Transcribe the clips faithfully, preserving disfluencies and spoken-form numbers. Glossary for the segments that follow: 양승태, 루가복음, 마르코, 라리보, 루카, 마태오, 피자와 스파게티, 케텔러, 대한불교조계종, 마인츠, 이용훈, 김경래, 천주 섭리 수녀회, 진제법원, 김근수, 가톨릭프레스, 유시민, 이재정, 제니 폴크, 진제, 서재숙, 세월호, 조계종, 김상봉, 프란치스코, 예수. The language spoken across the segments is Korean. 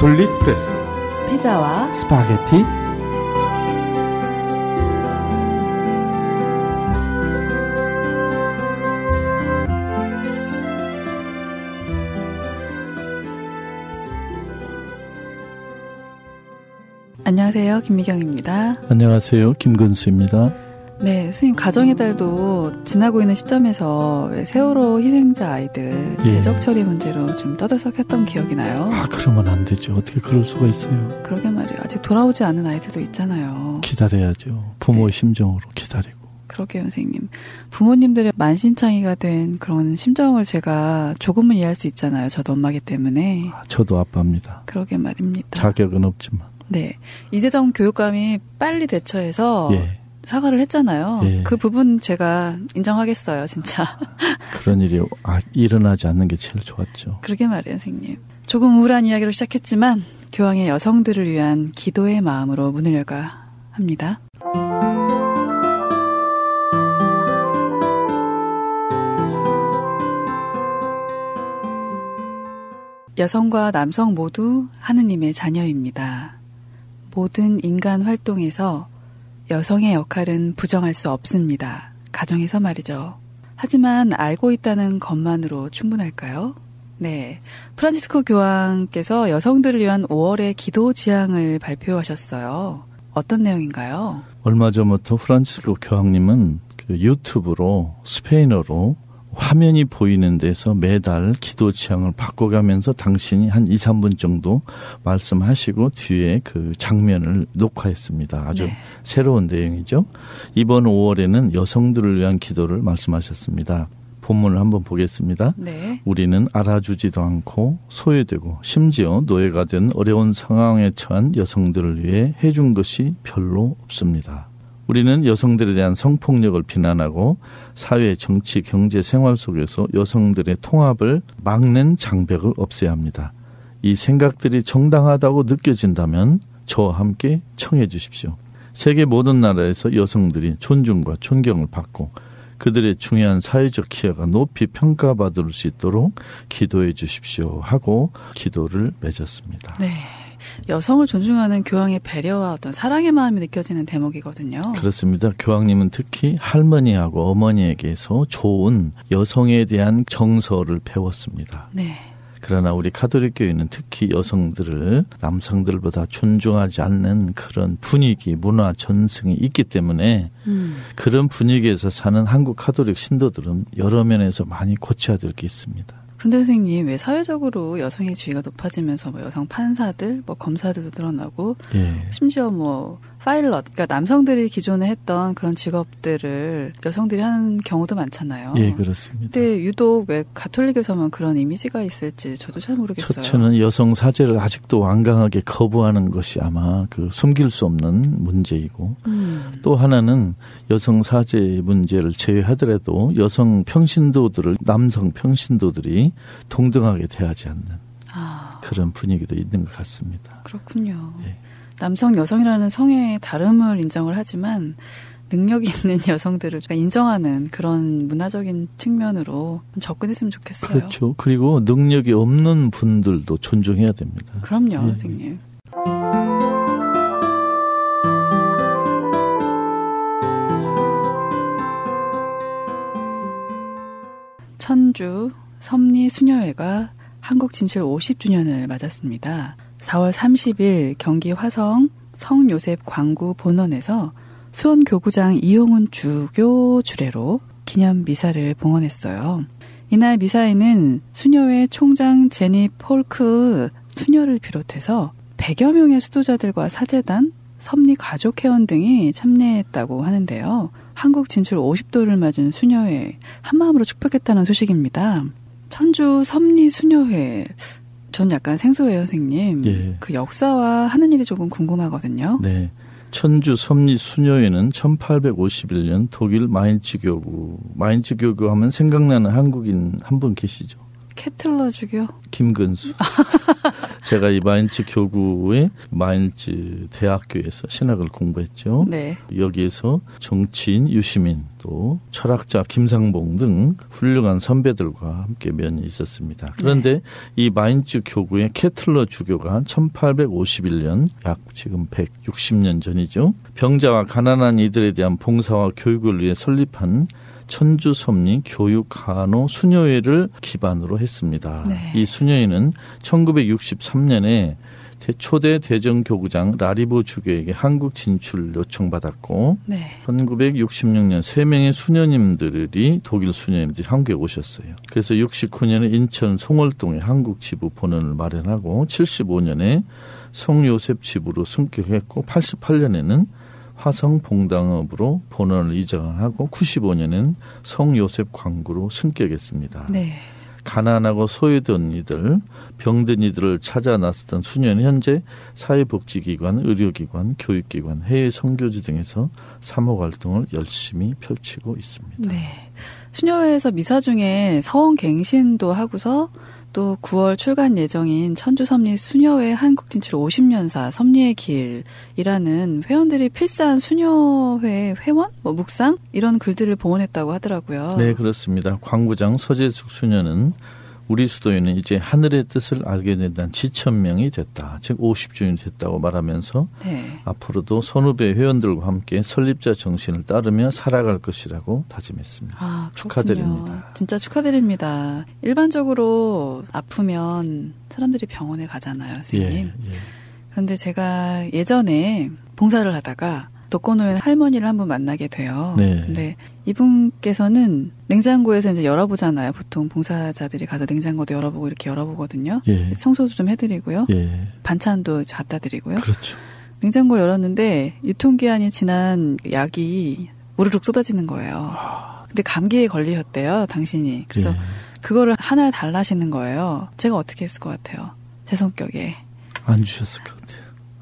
가톨릭프레스 피자와 스파게티. 안녕하세요, 김미경입니다. 안녕하세요, 김근수입니다. 네, 스님, 가정의 달도 지나고 있는 시점에서 세월호 희생자 아이들 재적 처리 문제로 좀 떠들썩했던 기억이 나요. 아, 그러면 안 되죠. 어떻게 그럴 수가 있어요. 그러게 말이에요. 아직 돌아오지 않은 아이들도 있잖아요. 기다려야죠. 부모의 네. 심정으로 기다리고. 그러게요, 선생님. 부모님들의 만신창이가 된 그런 심정을 제가 조금은 이해할 수 있잖아요. 저도 엄마기 때문에. 아, 저도 아빠입니다. 그러게 말입니다. 자격은 없지만. 네, 이재정 교육감이 빨리 대처해서 예. 사과를 했잖아요. 예. 그 부분 제가 인정하겠어요, 진짜. 그런 일이 아, 일어나지 않는 게 제일 좋았죠. 그러게 말이에요, 선생님. 조금 우울한 이야기로 시작했지만 교황의 여성들을 위한 기도의 마음으로 문을 열까 합니다. 여성과 남성 모두 하느님의 자녀입니다. 모든 인간 활동에서 여성의 역할은 부정할 수 없습니다. 가정에서 말이죠. 하지만 알고 있다는 것만으로 충분할까요? 네, 프란치스코 교황께서 여성들을 위한 오월의 기도 지향을 발표하셨어요. 어떤 내용인가요? 얼마 전부터 프란치스코 교황님은 그 유튜브로 스페인어로 화면이 보이는 데서 매달 기도 지향을 바꿔가면서 당신이 한 이, 삼 분 정도 말씀하시고 뒤에 그 장면을 녹화했습니다. 아주 네. 새로운 내용이죠. 이번 오월에는 여성들을 위한 기도를 말씀하셨습니다. 본문을 한번 보겠습니다. 네. 우리는 알아주지도 않고 소외되고 심지어 노예가 된 어려운 상황에 처한 여성들을 위해 해준 것이 별로 없습니다. 우리는 여성들에 대한 성폭력을 비난하고 사회, 정치, 경제, 생활 속에서 여성들의 통합을 막는 장벽을 없애야 합니다. 이 생각들이 정당하다고 느껴진다면 저와 함께 청해 주십시오. 세계 모든 나라에서 여성들이 존중과 존경을 받고 그들의 중요한 사회적 기여가 높이 평가받을 수 있도록 기도해 주십시오 하고 기도를 맺었습니다. 네. 여성을 존중하는 교황의 배려와 어떤 사랑의 마음이 느껴지는 대목이거든요. 그렇습니다. 교황님은 특히 할머니하고 어머니에게서 좋은 여성에 대한 정서를 배웠습니다. 네. 그러나 우리 가톨릭 교회는 특히 여성들을 남성들보다 존중하지 않는 그런 분위기, 문화 전승이 있기 때문에 음. 그런 분위기에서 사는 한국 가톨릭 신도들은 여러 면에서 많이 고쳐야 될 게 있습니다. 근데 선생님, 왜 사회적으로 여성의 지위가 높아지면서 뭐 여성 판사들, 뭐 검사들도 늘어나고 예. 심지어 뭐 파일럿, 그러니까 남성들이 기존에 했던 그런 직업들을 여성들이 하는 경우도 많잖아요. 예, 그렇습니다. 근데 유독 왜 가톨릭에서만 그런 이미지가 있을지 저도 잘 모르겠어요. 첫째는 여성 사제를 아직도 완강하게 거부하는 것이 아마 그 숨길 수 없는 문제이고 음. 또 하나는 여성 사제 문제를 제외하더라도 여성 평신도들을 남성 평신도들이 동등하게 대하지 않는 아. 그런 분위기도 있는 것 같습니다. 그렇군요. 예. 남성 여성이라는 성의 다름을 인정을 하지만 능력이 있는 여성들을 인정하는 그런 문화적인 측면으로 접근했으면 좋겠어요. 그렇죠. 그리고 능력이 없는 분들도 존중해야 됩니다. 그럼요, 예. 선생님. 천주 섭리수녀회가 한국 진출 오십 주년을 맞았습니다. 사월 삼십일 경기 화성 성요셉 광구 본원에서 수원교구장 이용훈 주교 주례로 기념미사를 봉헌했어요. 이날 미사에는 수녀회 총장 제니 폴크 수녀를 비롯해서 백여 명의 수도자들과 사제단, 섭리가족회원 등이 참여했다고 하는데요. 한국 진출 오십 도를 맞은 수녀회 한마음으로 축복했다는 소식입니다. 천주 섭리수녀회, 전 약간 생소해요, 선생님. 예. 그 역사와 하는 일이 조금 궁금하거든요. 네, 천주 섭리수녀회는 천팔백오십일 년 독일 마인츠 교구, 마인츠 교구 하면 생각나는 한국인 한 분 계시죠? 케텔러 주교? 김근수. 제가 이 마인츠 교구의 마인츠 대학교에서 신학을 공부했죠. 네. 여기에서 정치인 유시민, 또 철학자 김상봉 등 훌륭한 선배들과 함께 면이 있었습니다. 그런데 네. 이 마인츠 교구의 케텔러 주교가 천팔백오십일 년 약 지금 백육십 년 전이죠. 병자와 가난한 이들에 대한 봉사와 교육을 위해 설립한 천주섭리 교육 간호 수녀회를 기반으로 했습니다. 네. 이 수녀회는 천구백육십삼 년에 초대 대정교구장 라리보 주교에게 한국 진출 요청받았고 네. 천구백육십육 년 세 명의 수녀님들이 독일 수녀님들이 한국에 오셨어요. 그래서 육십구 년에 인천 송월동에 한국 지부 본원을 마련하고 칠십오 년에 성요셉 지부로 승격했고 팔십팔 년에는 화성 봉당읍으로 본원을 이전하고 구십오 년에는 성요셉 광구로 승격했습니다. 네. 가난하고 소외된 이들, 병든 이들을 찾아 나섰던 수녀는 현재 사회복지기관, 의료기관, 교육기관, 해외 선교지 등에서 사모활동을 열심히 펼치고 있습니다. 네. 수녀회에서 미사 중에 서원갱신도 하고서 또 구월 출간 예정인 천주섭리 수녀회 한국 진출 오십 년사 섭리의 길이라는 회원들이 필사한 수녀회 회원, 뭐 묵상 이런 글들을 봉헌했다고 하더라고요. 네, 그렇습니다. 광구장 서재숙 수녀는 우리 수도에는 이제 하늘의 뜻을 알게 된다는 지천명이 됐다. 즉 오십 주년이 됐다고 말하면서 네. 앞으로도 선후배 회원들과 함께 설립자 정신을 따르며 살아갈 것이라고 다짐했습니다. 아, 축하드립니다. 진짜 축하드립니다. 일반적으로 아프면 사람들이 병원에 가잖아요, 선생님. 예, 예. 그런데 제가 예전에 봉사를 하다가 독거노인 할머니를 한번 만나게 돼요. 네. 근데 이분께서는 냉장고에서 이제 열어보잖아요. 보통 봉사자들이 가서 냉장고도 열어보고 이렇게 열어보거든요. 예. 청소도 좀 해드리고요. 예. 반찬도 갖다 드리고요. 그렇죠. 냉장고 열었는데 유통기한이 지난 약이 우르륵 쏟아지는 거예요. 근데 감기에 걸리셨대요, 당신이. 그래서 예. 그거를 하나를 달라시는 거예요. 제가 어떻게 했을 것 같아요? 제 성격에. 안 주셨을 것 같아요.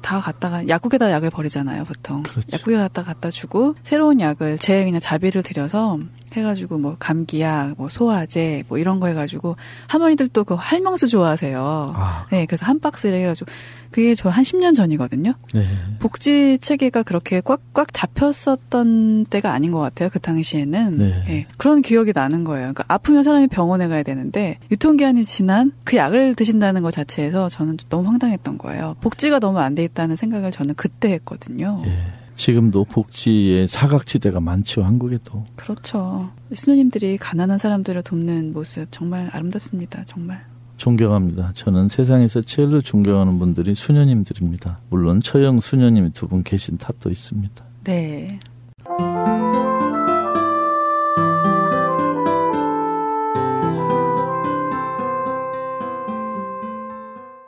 다 갖다가 약국에다 약을 버리잖아요, 보통. 그렇죠. 약국에 갖다 갖다 주고 새로운 약을 제 그냥 자비를 들여서 해가지고 뭐 감기약, 뭐 소화제, 뭐 이런 거 해가지고 할머니들 또 그 할명수 좋아하세요. 아. 네, 그래서 한 박스를 해가지고 그게 저 한 십 년 전이거든요. 네. 복지 체계가 그렇게 꽉꽉 잡혔었던 때가 아닌 것 같아요, 그 당시에는. 네. 네, 그런 기억이 나는 거예요. 그러니까 아프면 사람이 병원에 가야 되는데 유통기한이 지난 그 약을 드신다는 것 자체에서 저는 너무 황당했던 거예요. 복지가 너무 안 돼 있다는 생각을 저는 그때 했거든요. 네. 지금도 복지의 사각지대가 많죠, 한국에도. 그렇죠. 수녀님들이 가난한 사람들을 돕는 모습 정말 아름답습니다. 정말. 존경합니다. 저는 세상에서 제일로 존경하는 분들이 수녀님들입니다. 물론 처형 수녀님이 두 분 계신 탓도 있습니다. 네.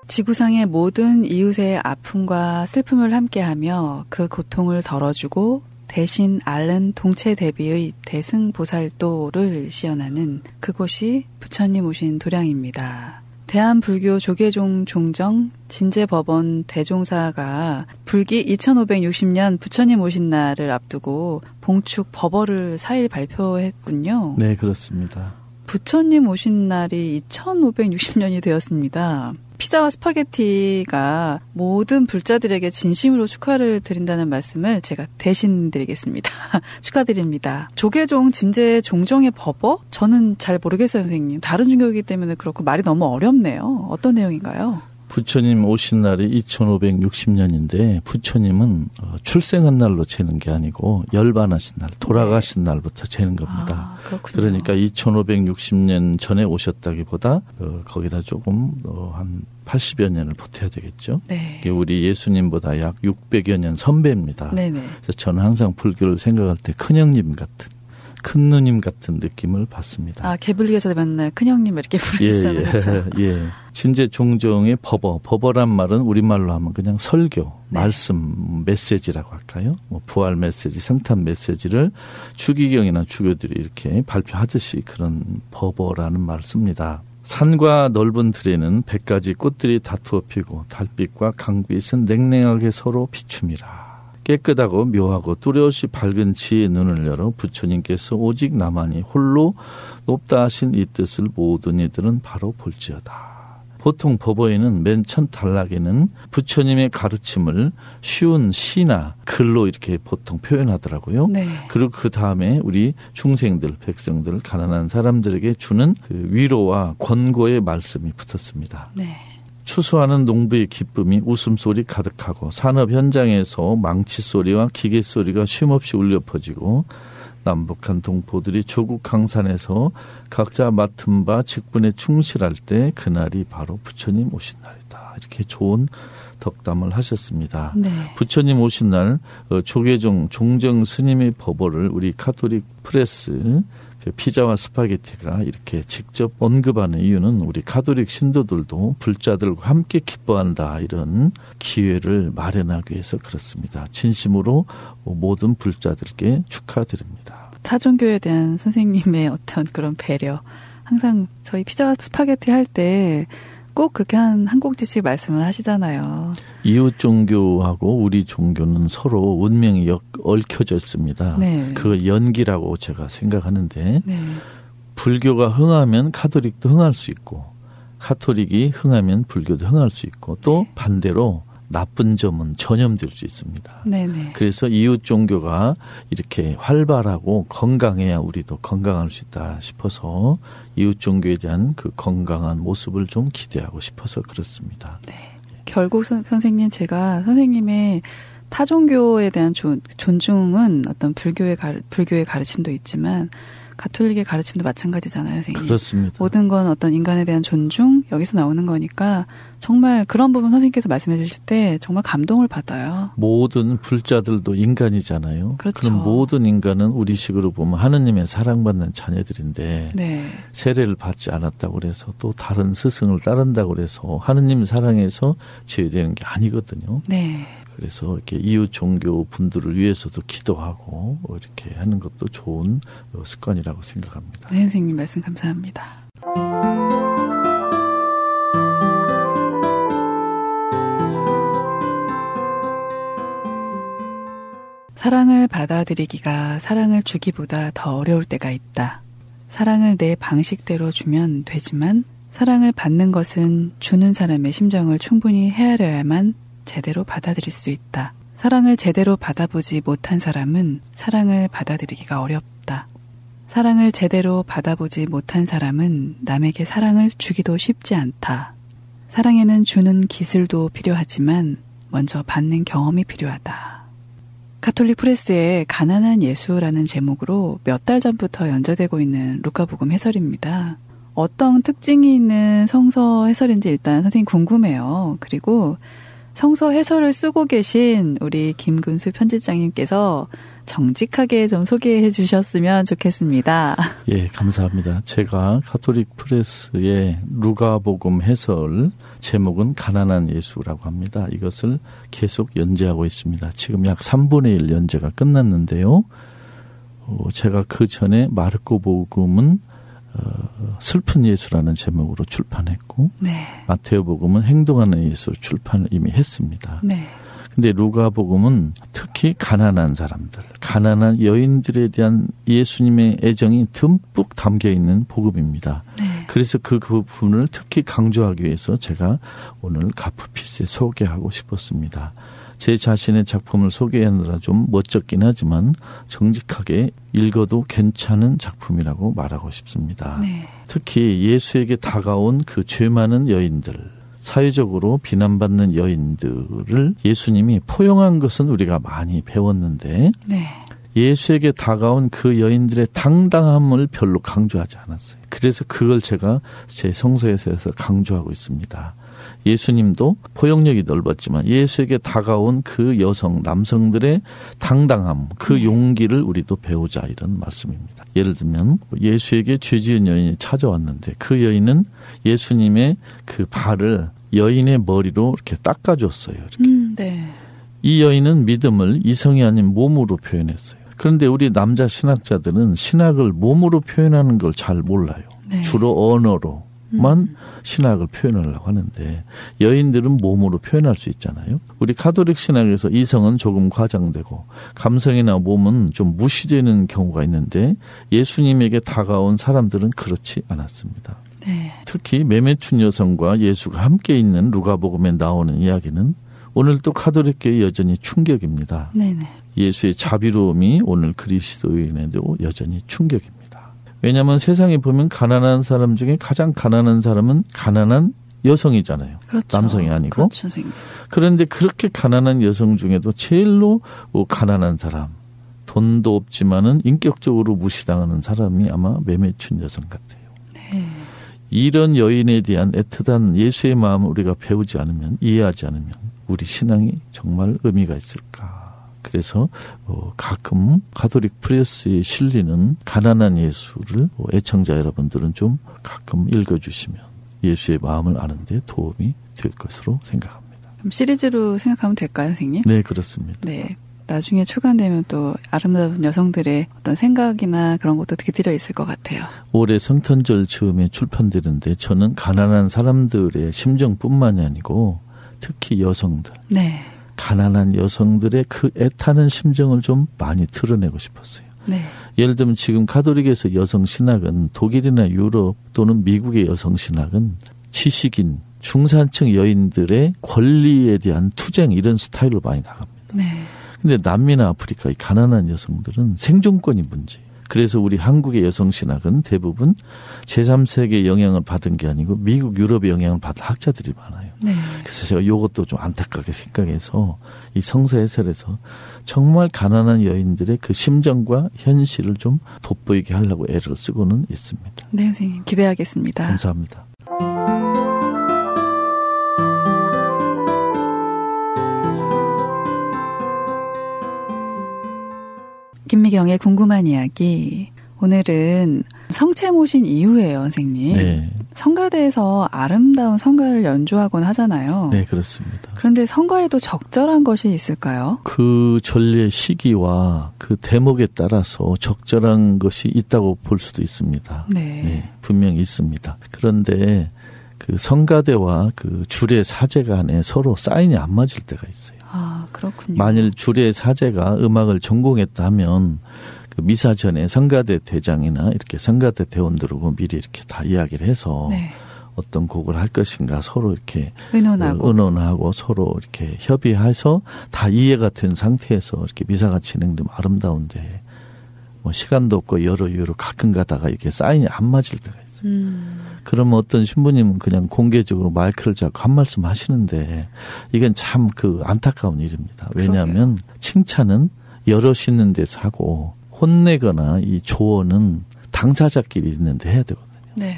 지구상의 모든 이웃의 아픔과 슬픔을 함께하며 그 고통을 덜어주고 대신 앓는 동체 대비의 대승보살도를 시연하는 그곳이 부처님 오신 도량입니다. 대한불교조계종 종정 진제법원 대종사가 불기 이천오백육십 년 부처님 오신 날을 앞두고 봉축 법어를 사 일 발표했군요. 네, 그렇습니다. 부처님 오신 날이 이천오백육십 년이 되었습니다. 피자와 스파게티가 모든 불자들에게 진심으로 축하를 드린다는 말씀을 제가 대신 드리겠습니다. 축하드립니다. 조계종 진제 종정의 법어? 저는 잘 모르겠어요, 선생님. 다른 종교이기 때문에 그렇고 말이 너무 어렵네요. 어떤 내용인가요? 부처님 오신 날이 이천오백육십 년인데 부처님은 출생한 날로 재는 게 아니고 열반하신 날, 돌아가신 네. 날부터 재는 겁니다. 아, 그러니까 이천오백육십 년 전에 오셨다기보다 거기다 조금 한 팔십여 년을 보태야 되겠죠. 네. 우리 예수님보다 약 육백여 년 선배입니다. 네네. 그래서 저는 항상 불교를 생각할 때 큰형님 같은. 큰 누님 같은 느낌을 받습니다. 아, 개불리에서 맨날 큰 형님 이렇게 부르시잖아요. 예, 예, 예. 진제 종종의 법어. 법어란 말은 우리말로 하면 그냥 설교, 네. 말씀, 메시지라고 할까요? 뭐 부활 메시지, 생탄 메시지를 주기경이나 주교들이 이렇게 발표하듯이 그런 법어라는 말을 씁니다. 산과 넓은 들에는 백가지 꽃들이 다투어 피고 달빛과 강빛은 냉랭하게 서로 비춤이라. 깨끗하고 묘하고 뚜렷이 밝은 지혜의 눈을 열어 부처님께서 오직 나만이 홀로 높다 하신 이 뜻을 모든 이들은 바로 볼지어다. 보통 법어에는 맨 첫 단락에는 부처님의 가르침을 쉬운 시나 글로 이렇게 보통 표현하더라고요. 네. 그리고 그 다음에 우리 중생들, 백성들, 가난한 사람들에게 주는 그 위로와 권고의 말씀이 붙었습니다. 네. 추수하는 농부의 기쁨이 웃음소리 가득하고 산업 현장에서 망치소리와 기계소리가 쉼없이 울려 퍼지고 남북한 동포들이 조국 항산에서 각자 맡은 바 직분에 충실할 때 그날이 바로 부처님 오신 날이다. 이렇게 좋은 덕담을 하셨습니다. 네. 부처님 오신 날 조계종 종정 스님의 법어를 우리 가톨릭 프레스 피자와 스파게티가 이렇게 직접 언급하는 이유는 우리 가톨릭 신도들도 불자들과 함께 기뻐한다 이런 기회를 마련하기 위해서 그렇습니다. 진심으로 모든 불자들께 축하드립니다. 타종교에 대한 선생님의 어떤 그런 배려, 항상 저희 피자와 스파게티 할 때 꼭 그렇게 한 한 꼭지씩 말씀을 하시잖아요. 이웃 종교하고 우리 종교는 서로 운명이 얽혀져 있습니다. 네. 그걸 연기라고 제가 생각하는데 네. 불교가 흥하면 가톨릭도 흥할 수 있고 가톨릭이 흥하면 불교도 흥할 수 있고 또 네. 반대로 나쁜 점은 전염될 수 있습니다. 네네. 그래서 이웃 종교가 이렇게 활발하고 건강해야 우리도 건강할 수 있다 싶어서 이웃 종교에 대한 그 건강한 모습을 좀 기대하고 싶어서 그렇습니다. 네. 네. 결국 선, 선생님 제가 선생님의 타종교에 대한 조, 존중은 어떤 불교의, 가르, 불교의 가르침도 있지만 가톨릭의 가르침도 마찬가지잖아요, 선생님. 그렇습니다. 모든 건 어떤 인간에 대한 존중, 여기서 나오는 거니까 정말 그런 부분 선생님께서 말씀해 주실 때 정말 감동을 받아요. 모든 불자들도 인간이잖아요. 그렇죠. 그럼 모든 인간은 우리식으로 보면 하느님의 사랑받는 자녀들인데 네. 세례를 받지 않았다고 그래서 또 다른 스승을 따른다고 그래서 하느님 사랑에서 제외되는 게 아니거든요. 네. 그래서 이렇게 이웃 종교 분들을 위해서도 기도하고 이렇게 하는 것도 좋은 습관이라고 생각합니다. 네, 선생님 말씀 감사합니다. 사랑을 받아들이기가 사랑을 주기보다 더 어려울 때가 있다. 사랑을 내 방식대로 주면 되지만 사랑을 받는 것은 주는 사람의 심정을 충분히 헤아려야만 제대로 받아들일 수 있다. 사랑을 제대로 받아보지 못한 사람은 사랑을 받아들이기가 어렵다. 사랑을 제대로 받아보지 못한 사람은 남에게 사랑을 주기도 쉽지 않다. 사랑에는 주는 기술도 필요하지만 먼저 받는 경험이 필요하다. 가톨릭 프레스의 가난한 예수라는 제목으로 몇 달 전부터 연재되고 있는 루카복음 해설입니다. 어떤 특징이 있는 성서 해설인지 일단 선생님 궁금해요. 그리고 성서 해설을 쓰고 계신 우리 김근수 편집장님께서 정직하게 좀 소개해 주셨으면 좋겠습니다. 예, 감사합니다. 제가 가톨릭 프레스의 루가복음 해설 제목은 가난한 예수라고 합니다. 이것을 계속 연재하고 있습니다. 지금 약 삼분의 일 연재가 끝났는데요. 제가 그 전에 마르코 복음은 어, 슬픈 예수라는 제목으로 출판했고 네. 마태오 복음은 행동하는 예수 출판을 이미 했습니다. 네. 근데 루가 복음은 특히 가난한 사람들, 가난한 여인들에 대한 예수님의 애정이 듬뿍 담겨있는 복음입니다. 네. 그래서 그 부분을 특히 강조하기 위해서 제가 오늘 가프피스에 소개하고 싶었습니다. 제 자신의 작품을 소개하느라 좀 멋쩍긴 하지만 정직하게 읽어도 괜찮은 작품이라고 말하고 싶습니다. 네. 특히 예수에게 다가온 그 죄 많은 여인들, 사회적으로 비난받는 여인들을 예수님이 포용한 것은 우리가 많이 배웠는데 네. 예수에게 다가온 그 여인들의 당당함을 별로 강조하지 않았어요. 그래서 그걸 제가 제 성서에서 강조하고 있습니다. 예수님도 포용력이 넓었지만 예수에게 다가온 그 여성, 남성들의 당당함, 그 용기를 우리도 배우자 이런 말씀입니다. 예를 들면 예수에게 죄 지은 여인이 찾아왔는데 그 여인은 예수님의 그 발을 여인의 머리로 이렇게 닦아줬어요. 이렇게. 음, 네. 이 여인은 믿음을 이성이 아닌 몸으로 표현했어요. 그런데 우리 남자 신학자들은 신학을 몸으로 표현하는 걸 잘 몰라요. 네. 주로 언어로. 만 신학을 표현하려고 하는데 여인들은 몸으로 표현할 수 있잖아요. 우리 가톨릭 신학에서 이성은 조금 과장되고 감성이나 몸은 좀 무시되는 경우가 있는데 예수님에게 다가온 사람들은 그렇지 않았습니다. 네. 특히 매매춘 여성과 예수가 함께 있는 루가복음에 나오는 이야기는 오늘도 가톨릭교에 여전히 충격입니다. 네네. 예수의 자비로움이 오늘 그리스도인에도 여전히 충격입니다. 왜냐하면 세상에 보면 가난한 사람 중에 가장 가난한 사람은 가난한 여성이잖아요. 그렇죠. 남성이 아니고. 그렇죠, 선생님. 그런데 그렇게 가난한 여성 중에도 제일로 가난한 사람, 돈도 없지만은 인격적으로 무시당하는 사람이 아마 매매춘 여성 같아요. 네. 이런 여인에 대한 애틋한 예수의 마음을 우리가 배우지 않으면, 이해하지 않으면 우리 신앙이 정말 의미가 있을까. 그래서 가끔 가톨릭프레스에 실리는 가난한 예수를 애청자 여러분들은 좀 가끔 읽어주시면 예수의 마음을 아는 데 도움이 될 것으로 생각합니다. 그럼 시리즈로 생각하면 될까요, 선생님? 네, 그렇습니다. 네, 나중에 출간되면 또 아름다운 여성들의 어떤 생각이나 그런 것도 들려 있을 것 같아요. 올해 성탄절 즈음에 출판되는데 저는 가난한 사람들의 심정뿐만이 아니고 특히 여성들, 네. 가난한 여성들의 그 애타는 심정을 좀 많이 드러내고 싶었어요. 네. 예를 들면 지금 가톨릭에서 여성신학은 독일이나 유럽 또는 미국의 여성신학은 지식인, 중산층 여인들의 권리에 대한 투쟁 이런 스타일로 많이 나갑니다. 그런데 네. 남미나 아프리카의 가난한 여성들은 생존권이 문제예요. 그래서 우리 한국의 여성신학은 대부분 제삼 세기의 영향을 받은 게 아니고 미국, 유럽의 영향을 받은 학자들이 많아요. 네. 그래서 제가 이것도 좀 안타깝게 생각해서 이 성서해설에서 정말 가난한 여인들의 그 심정과 현실을 좀 돋보이게 하려고 애를 쓰고는 있습니다. 네, 선생님. 기대하겠습니다. 감사합니다. 김미경의 궁금한 이야기. 오늘은 성체 모신 이유예요, 선생님. 네. 성가대에서 아름다운 성가를 연주하곤 하잖아요. 네, 그렇습니다. 그런데 성가에도 적절한 것이 있을까요? 그 전례 시기와 그 대목에 따라서 적절한 것이 있다고 볼 수도 있습니다. 네. 네, 분명히 있습니다. 그런데 그 성가대와 그 주례 사제 간에 서로 사인이 안 맞을 때가 있어요. 아, 그렇군요. 만일 주례 사제가 음악을 전공했다 하면 그 미사 전에 성가대 대장이나 이렇게 성가대 대원들하고 미리 이렇게 다 이야기를 해서 네. 어떤 곡을 할 것인가 서로 이렇게 의논하고. 의논하고 서로 이렇게 협의해서 다 이해가 된 상태에서 이렇게 미사가 진행되면 아름다운데 뭐 시간도 없고 여러 이유로 가끔 가다가 이렇게 사인이 안 맞을 때가 있어요. 음. 그러면 어떤 신부님은 그냥 공개적으로 마이크를 잡고 한 말씀 하시는데 이건 참 그 안타까운 일입니다. 왜냐하면 그러게요. 칭찬은 여럿이 있는 데서 하고 혼내거나 이 조언은 당사자끼리 있는데 해야 되거든요. 네.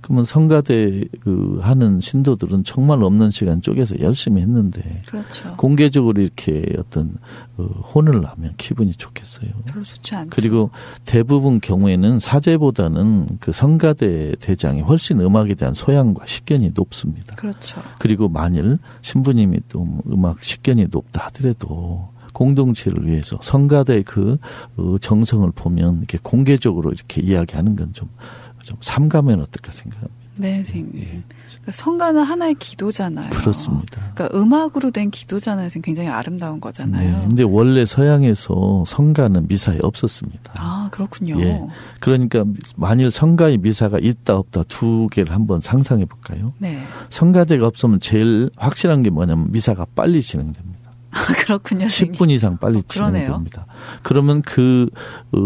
그러면 성가대 그 하는 신도들은 정말 없는 시간 쪼개서 열심히 했는데 그렇죠. 공개적으로 이렇게 어떤 혼을 나면 기분이 좋겠어요. 별로 좋지 않죠. 그리고 대부분 경우에는 사제보다는 그 성가대 대장이 훨씬 음악에 대한 소양과 식견이 높습니다. 그렇죠. 그리고 만일 신부님이 또 음악 식견이 높다 하더라도 공동체를 위해서 성가대의 그 정성을 보면 이렇게 공개적으로 이렇게 이야기하는 건 좀 좀 삼가면 어떨까 생각합니다. 네, 선생님. 예. 그러니까 성가는 하나의 기도잖아요. 그렇습니다. 그러니까 음악으로 된 기도잖아요. 굉장히 아름다운 거잖아요. 네, 근데 원래 서양에서 성가는 미사에 없었습니다. 아, 그렇군요. 예. 그러니까 만일 성가의 미사가 있다 없다 두 개를 한번 상상해 볼까요? 네. 성가대가 없으면 제일 확실한 게 뭐냐면 미사가 빨리 진행됩니다. 그렇군요. 십 분 이상 빨리 어, 진행됩니다. 그러면 그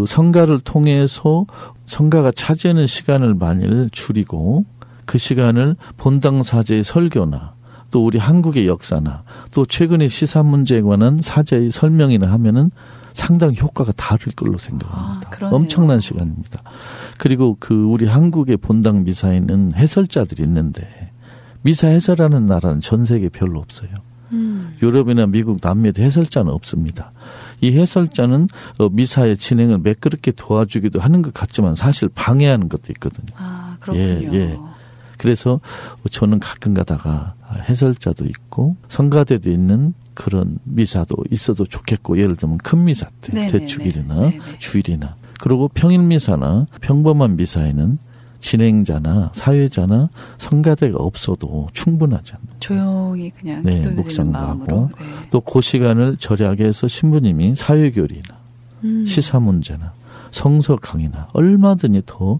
성가를 통해서 성가가 차지하는 시간을 만일 줄이고 그 시간을 본당 사제의 설교나 또 우리 한국의 역사나 또 최근의 시사 문제에 관한 사제의 설명이나 하면은 상당히 효과가 다를 걸로 생각합니다. 아, 엄청난 시간입니다. 그리고 그 우리 한국의 본당 미사에는 해설자들이 있는데 미사 해설하는 나라는 전 세계 별로 없어요. 음. 유럽이나 미국, 남미에도 해설자는 없습니다. 이 해설자는 미사의 진행을 매끄럽게 도와주기도 하는 것 같지만 사실 방해하는 것도 있거든요. 아, 그렇군요. 예, 예. 그래서 저는 가끔 가다가 해설자도 있고 성가대도 있는 그런 미사도 있어도 좋겠고 예를 들면 큰 미사 때 네네, 대축일이나 네네. 주일이나 그리고 평일 미사나 평범한 미사에는 진행자나 사회자나 성가대가 없어도 충분하지 않나요? 조용히 그냥 네, 기도드리는 마음으로. 네. 또 그 시간을 절약해서 신부님이 사회교리나 음. 시사문제나 성서 강의나 얼마든지 더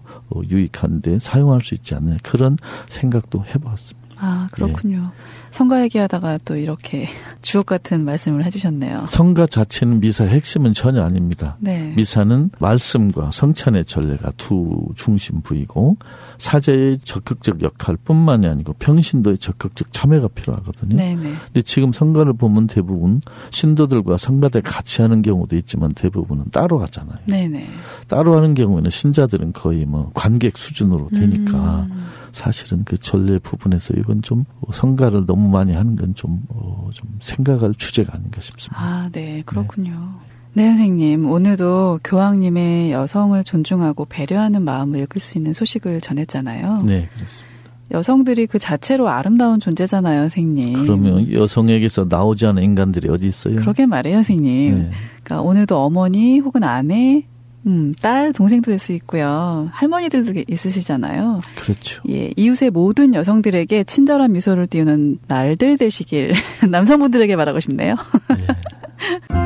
유익한데 사용할 수 있지 않나 그런 생각도 해봤습니다. 아, 그렇군요. 예. 성가 얘기하다가 또 이렇게 주옥 같은 말씀을 해주셨네요. 성가 자체는 미사의 핵심은 전혀 아닙니다. 네. 미사는 말씀과 성찬의 전례가 두 중심 부이고 사제의 적극적 역할뿐만이 아니고 평신도의 적극적 참여가 필요하거든요. 네네. 근데 지금 성가를 보면 대부분 신도들과 성가대 같이 하는 경우도 있지만 대부분은 따로 하잖아요. 네네. 따로 하는 경우에는 신자들은 거의 뭐 관객 수준으로 되니까 음. 사실은 그 전례 부분에서 이건 좀 성가를 너무 많이 하는 건 좀 어, 좀 생각할 주제가 아닌가 싶습니다. 아, 네, 그렇군요. 네. 네, 선생님. 오늘도 교황님의 여성을 존중하고 배려하는 마음을 읽을 수 있는 소식을 전했잖아요. 네, 그렇습니다. 여성들이 그 자체로 아름다운 존재잖아요, 선생님. 그러면 여성에게서 나오지 않은 인간들이 어디 있어요? 그러게 말이에요, 선생님. 네. 그러니까 오늘도 어머니 혹은 아내 음, 딸, 동생도 될 수 있고요. 할머니들도 있으시잖아요. 그렇죠. 예, 이웃의 모든 여성들에게 친절한 미소를 띄우는 날들 되시길 남성분들에게 말하고 싶네요. 예.